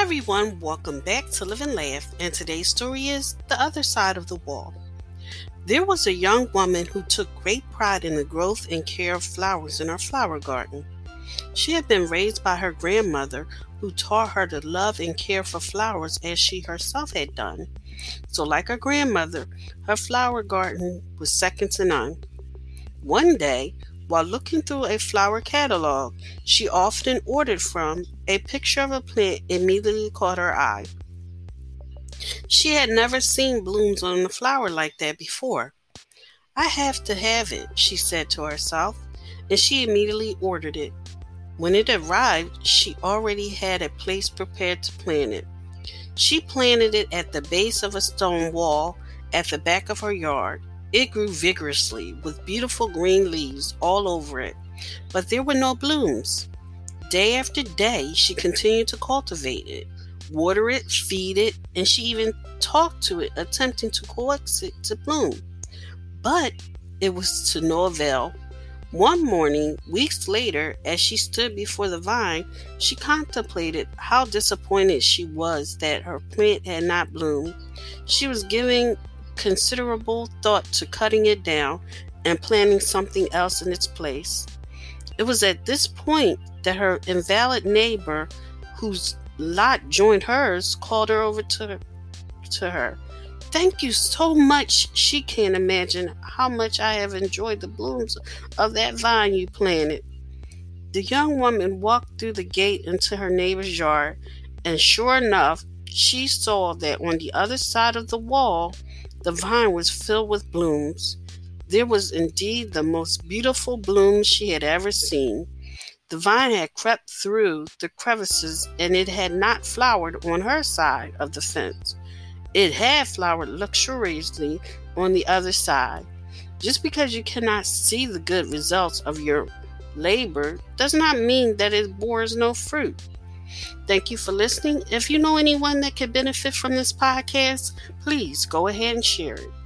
Everyone, welcome back to Live and Laugh, and today's story is The Other Side of the Wall. There was a young woman who took great pride in the growth and care of flowers in her flower garden. She had been raised by her grandmother, who taught her to love and care for flowers as she herself had done. So like her grandmother, her flower garden was second to none. One day, while looking through a flower catalog, she often ordered from a picture of a plant immediately caught her eye. She had never seen blooms on a flower like that before. "I have to have it," she said to herself, and she immediately ordered it. When it arrived, she already had a place prepared to plant it. She planted it at the base of a stone wall at the back of her yard. It grew vigorously with beautiful green leaves all over it, but there were no blooms. Day after day, she continued to cultivate it, water it, feed it, and she even talked to it, attempting to coax it to bloom. But it was to no avail. One morning, weeks later, as she stood before the vine, she contemplated how disappointed she was that her plant had not bloomed. She was giving considerable thought to cutting it down and planting something else in its place. It was at this point that her invalid neighbor, whose lot joined hers, called her over to her. "Thank you so much. She can't imagine how much I have enjoyed the blooms of that vine you planted." The young woman walked through the gate into her neighbor's yard, and sure enough, she saw that on the other side of the wall, the vine was filled with blooms. There was indeed the most beautiful bloom she had ever seen. The vine had crept through the crevices, and it had not flowered on her side of the fence. It had flowered luxuriously on the other side. Just because you cannot see the good results of your labor does not mean that it bores no fruit. Thank you for listening. If you know anyone that could benefit from this podcast, please go ahead and share it.